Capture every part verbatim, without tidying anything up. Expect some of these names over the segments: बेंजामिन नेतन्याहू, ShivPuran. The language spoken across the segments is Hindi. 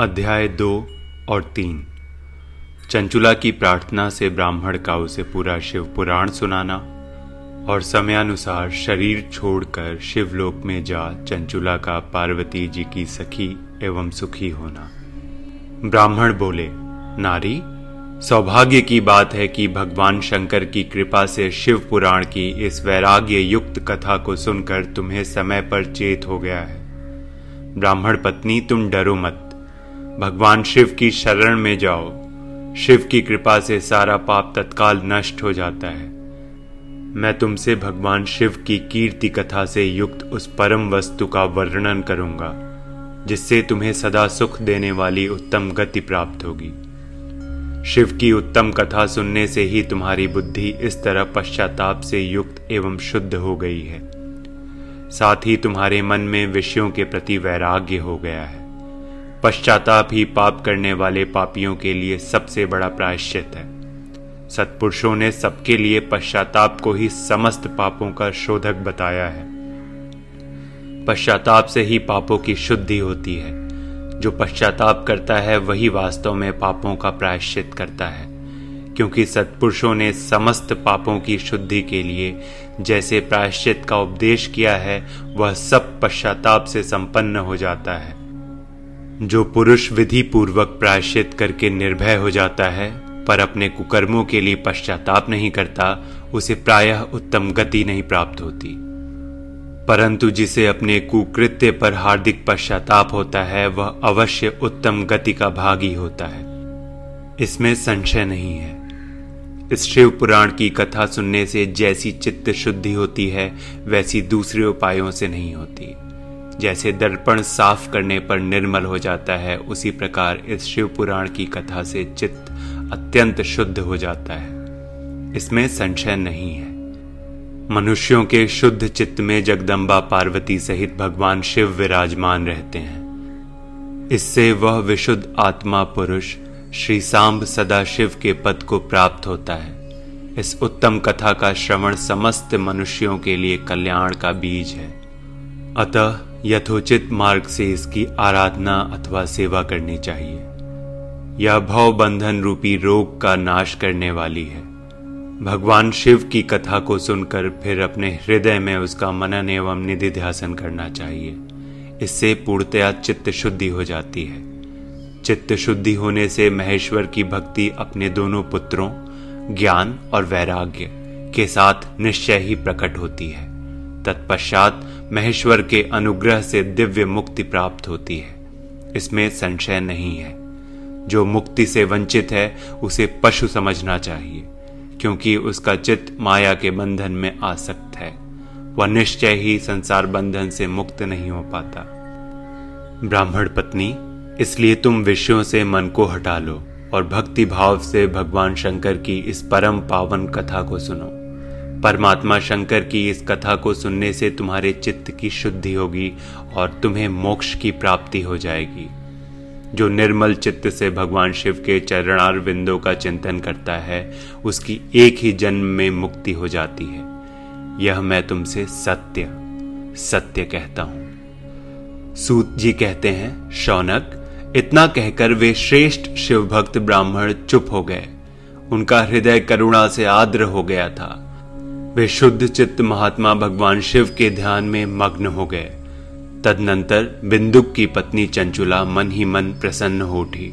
अध्याय दो और तीन। चंचुला की प्रार्थना से ब्राह्मण का उसे पूरा शिवपुराण सुनाना और समयानुसार शरीर छोड़कर शिवलोक में जा चंचुला का पार्वती जी की सखी एवं सुखी होना। ब्राह्मण बोले, नारी, सौभाग्य की बात है कि भगवान शंकर की कृपा से शिवपुराण की इस वैराग्य युक्त कथा को सुनकर तुम्हें समय पर चेत हो गया है। ब्राह्मण पत्नी, तुम डरो मत, भगवान शिव की शरण में जाओ। शिव की कृपा से सारा पाप तत्काल नष्ट हो जाता है। मैं तुमसे भगवान शिव की कीर्ति कथा से युक्त उस परम वस्तु का वर्णन करूंगा जिससे तुम्हें सदा सुख देने वाली उत्तम गति प्राप्त होगी। शिव की उत्तम कथा सुनने से ही तुम्हारी बुद्धि इस तरह पश्चाताप से युक्त एवं शुद्ध हो गई है। साथ ही तुम्हारे मन में विषयों के प्रति वैराग्य हो गया है। पश्चाताप ही पाप करने वाले पापियों के लिए सबसे बड़ा प्रायश्चित है। सत्पुरुषों ने सबके लिए पश्चाताप को ही समस्त पापों का शोधक बताया है। पश्चाताप से ही पापों की शुद्धि होती है। जो पश्चाताप करता है वही वास्तव में पापों का प्रायश्चित करता है, क्योंकि सत्पुरुषों ने समस्त पापों की शुद्धि के लिए जैसे प्रायश्चित का उपदेश किया है वह सब पश्चाताप से संपन्न हो जाता है। जो पुरुष विधि पूर्वक प्रायश्चित करके निर्भय हो जाता है पर अपने कुकर्मों के लिए पश्चाताप नहीं करता, उसे प्रायः उत्तम गति नहीं प्राप्त होती। परंतु जिसे अपने कुकृत्य पर हार्दिक पश्चाताप होता है वह अवश्य उत्तम गति का भागी होता है, इसमें संशय नहीं है। इस शिव पुराण की कथा सुनने से जैसी चित्त शुद्धि होती है वैसी दूसरे उपायों से नहीं होती। जैसे दर्पण साफ करने पर निर्मल हो जाता है, उसी प्रकार इस शिव पुराण की कथा से चित्त अत्यंत शुद्ध हो जाता है, इसमें संशय नहीं है। मनुष्यों के शुद्ध चित्त में जगदम्बा पार्वती सहित भगवान शिव विराजमान रहते हैं। इससे वह विशुद्ध आत्मा पुरुष श्री सांब सदा शिव के पद को प्राप्त होता है। इस उत्तम कथा का श्रवण समस्त मनुष्यों के लिए कल्याण का बीज है। अतः यथोचित मार्ग से इसकी आराधना अथवा सेवा करनी चाहिए। यह भव बंधन रूपी रोग का नाश करने वाली है। भगवान शिव की कथा को सुनकर फिर अपने हृदय में उसका मनन एवं निधिध्यासन करना चाहिए। इससे पूर्णतया चित्त शुद्धि हो जाती है। चित्त शुद्धि होने से महेश्वर की भक्ति अपने दोनों पुत्रों ज्ञान और वैराग्य के साथ निश्चय ही प्रकट होती है। तत्पश्चात महेश्वर के अनुग्रह से दिव्य मुक्ति प्राप्त होती है, इसमें संशय नहीं है। जो मुक्ति से वंचित है उसे पशु समझना चाहिए, क्योंकि उसका चित्त माया के बंधन में आसक्त है। वह निश्चय ही संसार बंधन से मुक्त नहीं हो पाता। ब्राह्मण पत्नी, इसलिए तुम विषयों से मन को हटा लो और भक्ति भाव से भगवान शंकर की इस परम पावन कथा को सुनो। परमात्मा शंकर की इस कथा को सुनने से तुम्हारे चित्त की शुद्धि होगी और तुम्हें मोक्ष की प्राप्ति हो जाएगी। जो निर्मल चित्त से भगवान शिव के चरणारविंदों का चिंतन करता है उसकी एक ही जन्म में मुक्ति हो जाती है। यह मैं तुमसे सत्य सत्य कहता हूं। सूत जी कहते हैं, शौनक, इतना कहकर वे श्रेष्ठ शिवभक्त ब्राह्मण चुप हो गए। उनका हृदय करुणा से आर्द्र हो गया था। वे शुद्ध चित्त महात्मा भगवान शिव के ध्यान में मग्न हो गए। तदनंतर बिंदुक की पत्नी चंचुला मन ही मन प्रसन्न हो उठी।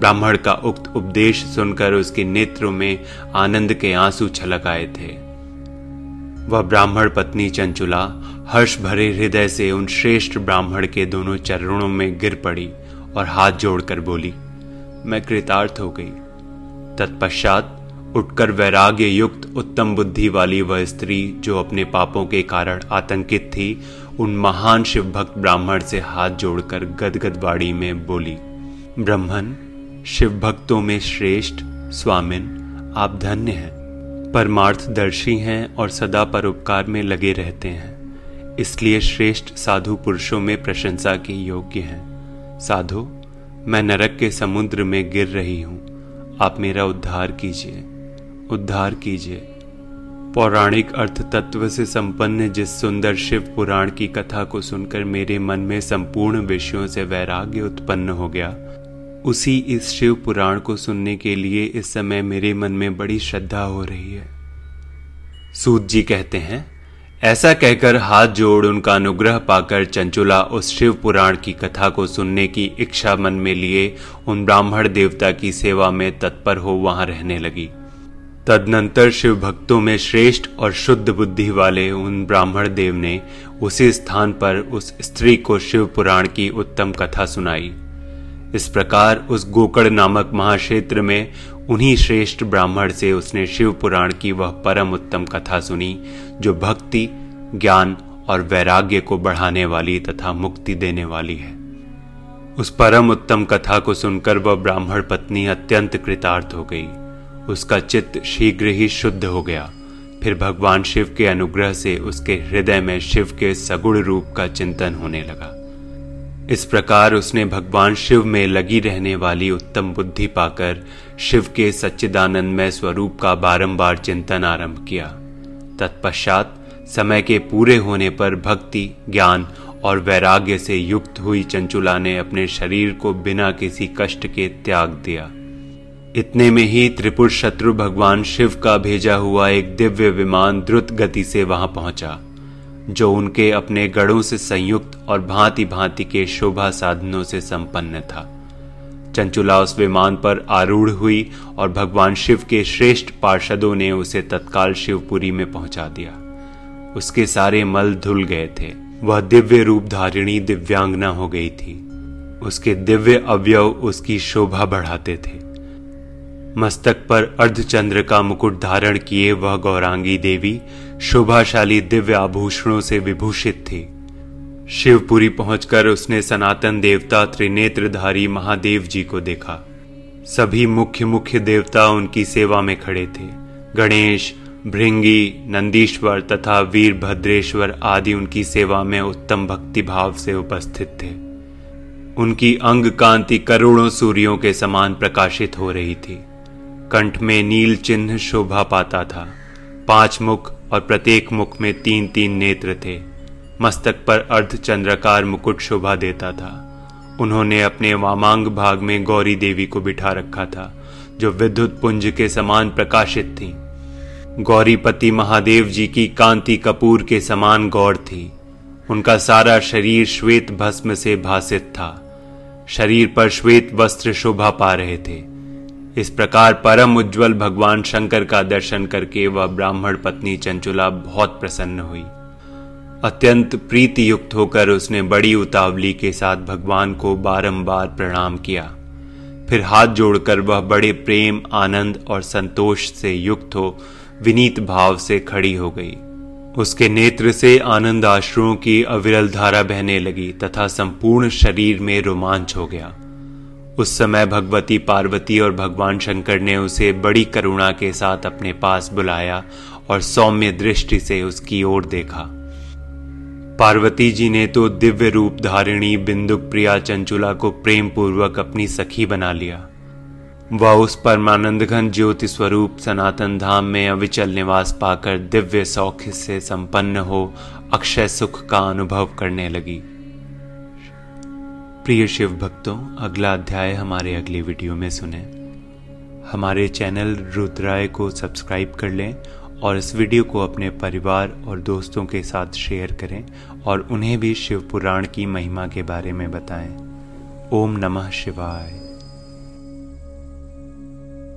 ब्राह्मण का उक्त उपदेश सुनकर उसके नेत्रों में आनंद के आंसू छलक आए थे। वह ब्राह्मण पत्नी चंचुला हर्ष भरे हृदय से उन श्रेष्ठ ब्राह्मण के दोनों चरणों में गिर पड़ी और हाथ जोड़कर बोली, मैं कृतार्थ हो गई। तत्पश्चात उठकर वैराग्य युक्त उत्तम बुद्धि वाली वह स्त्री जो अपने पापों के कारण आतंकित थी, उन महान शिवभक्त ब्राह्मण से हाथ जोड़कर गदगद वाणी में बोली, ब्रह्मन, शिवभक्तों में श्रेष्ठ स्वामिन, आप धन्य हैं। परमार्थदर्शी हैं और सदा परोपकार में लगे रहते हैं, इसलिए श्रेष्ठ साधु पुरुषों में प्रशंसा के योग्य हैं। साधु, मैं नरक के समुद्र में गिर रही हूँ, आप मेरा उद्धार कीजिए, उद्धार कीजिए। पौराणिक अर्थ तत्व से संपन्न जिस सुंदर शिव पुराण की कथा को सुनकर मेरे मन में संपूर्ण विषयों से वैराग्य उत्पन्न हो गया, उसी इस शिव पुराण को सुनने के लिए इस समय मेरे मन में बड़ी श्रद्धा हो रही है। सूत जी कहते हैं, ऐसा कहकर हाथ जोड़ उनका अनुग्रह पाकर चंचुला उस शिव पुराण की कथा को सुनने की इच्छा मन में लिए उन ब्राह्मण देवता की सेवा में तत्पर हो वहां रहने लगी। तदनंतर शिव भक्तों में श्रेष्ठ और शुद्ध बुद्धि वाले उन ब्राह्मण देव ने उसी स्थान पर उस स्त्री को शिव पुराण की उत्तम कथा सुनाई। इस प्रकार उस गोकर्ण नामक महाक्षेत्र में उन्हीं श्रेष्ठ ब्राह्मण से उसने शिव पुराण की वह परम उत्तम कथा सुनी जो भक्ति, ज्ञान और वैराग्य को बढ़ाने वाली तथा मुक्ति देने वाली है। उस परम उत्तम कथा को सुनकर वह ब्राह्मण पत्नी अत्यंत कृतार्थ हो गई। उसका चित्त शीघ्र ही शुद्ध हो गया। फिर भगवान शिव के अनुग्रह से उसके हृदय में शिव के सगुण रूप का चिंतन होने लगा। इस प्रकार उसने भगवान शिव में लगी रहने वाली उत्तम बुद्धि पाकर शिव के सच्चिदानंदमय स्वरूप का बारंबार चिंतन आरंभ किया। तत्पश्चात समय के पूरे होने पर भक्ति, ज्ञान और वैराग्य से युक्त हुई चंचुला ने अपने शरीर को बिना किसी कष्ट के त्याग दिया। इतने में ही त्रिपुर शत्रु भगवान शिव का भेजा हुआ एक दिव्य विमान द्रुत गति से वहां पहुंचा, जो उनके अपने गढ़ों से संयुक्त और भांति भांति के शोभा साधनों से संपन्न था। चंचुला उस विमान पर आरूढ़ हुई और भगवान शिव के श्रेष्ठ पार्षदों ने उसे तत्काल शिवपुरी में पहुंचा दिया। उसके सारे मल धुल गए थे। वह दिव्य रूप धारिणी दिव्यांगना हो गई थी। उसके दिव्य अवयव उसकी शोभा बढ़ाते थे। मस्तक पर अर्धचंद्र का मुकुट धारण किए वह गौरांगी देवी शोभाशाली दिव्य आभूषणों से विभूषित थी। शिवपुरी पहुंचकर उसने सनातन देवता त्रिनेत्रधारी महादेव जी को देखा। सभी मुख्य मुख्य देवता उनकी सेवा में खड़े थे। गणेश, भृंगी, नंदीश्वर तथा वीरभद्रेश्वर आदि उनकी सेवा में उत्तम भक्तिभाव से उपस्थित थे। उनकी अंग कांति करोड़ों सूर्यों के समान प्रकाशित हो रही थी। कंठ में नील चिन्ह शोभा पाता था। पांच मुख और प्रत्येक मुख में तीन तीन नेत्र थे। मस्तक पर अर्धचंद्राकार मुकुट शोभा देता था। उन्होंने अपने वामांग भाग में गौरी देवी को बिठा रखा था, जो विद्युत पुंज के समान प्रकाशित थी। गौरीपति महादेव जी की कांति कपूर के समान गौर थी। उनका सारा शरीर श्वेत भस्म से भासित था। शरीर पर श्वेत वस्त्र शोभा पा रहे थे। इस प्रकार परम उज्ज्वल भगवान शंकर का दर्शन करके वह ब्राह्मण पत्नी चंचुला बहुत प्रसन्न हुई। अत्यंत प्रीति युक्त होकर उसने बड़ी उतावली के साथ भगवान को बारंबार प्रणाम किया। फिर हाथ जोड़कर वह बड़े प्रेम, आनंद और संतोष से युक्त हो विनीत भाव से खड़ी हो गई। उसके नेत्र से आनंद आश्रुओं की अविरल धारा बहने लगी तथा संपूर्ण शरीर में रोमांच हो गया। उस समय भगवती पार्वती और भगवान शंकर ने उसे बड़ी करुणा के साथ अपने पास बुलाया और सौम्य दृष्टि से उसकी ओर देखा। पार्वती जी ने तो दिव्य रूप धारिणी बिंदुक प्रिया चंचुला को प्रेम पूर्वक अपनी सखी बना लिया। वह उस परमानंदघन ज्योति स्वरूप सनातन धाम में अविचल निवास पाकर दिव्य सौख्य से संपन्न हो अक्षय सुख का अनुभव करने लगी। प्रिय शिव भक्तों, अगला अध्याय हमारे अगली वीडियो में सुने। हमारे चैनल रुद्राय को सब्सक्राइब कर लें और इस वीडियो को अपने परिवार और दोस्तों के साथ शेयर करें और उन्हें भी शिव पुराण की महिमा के बारे में बताएं। ओम नमः शिवाय।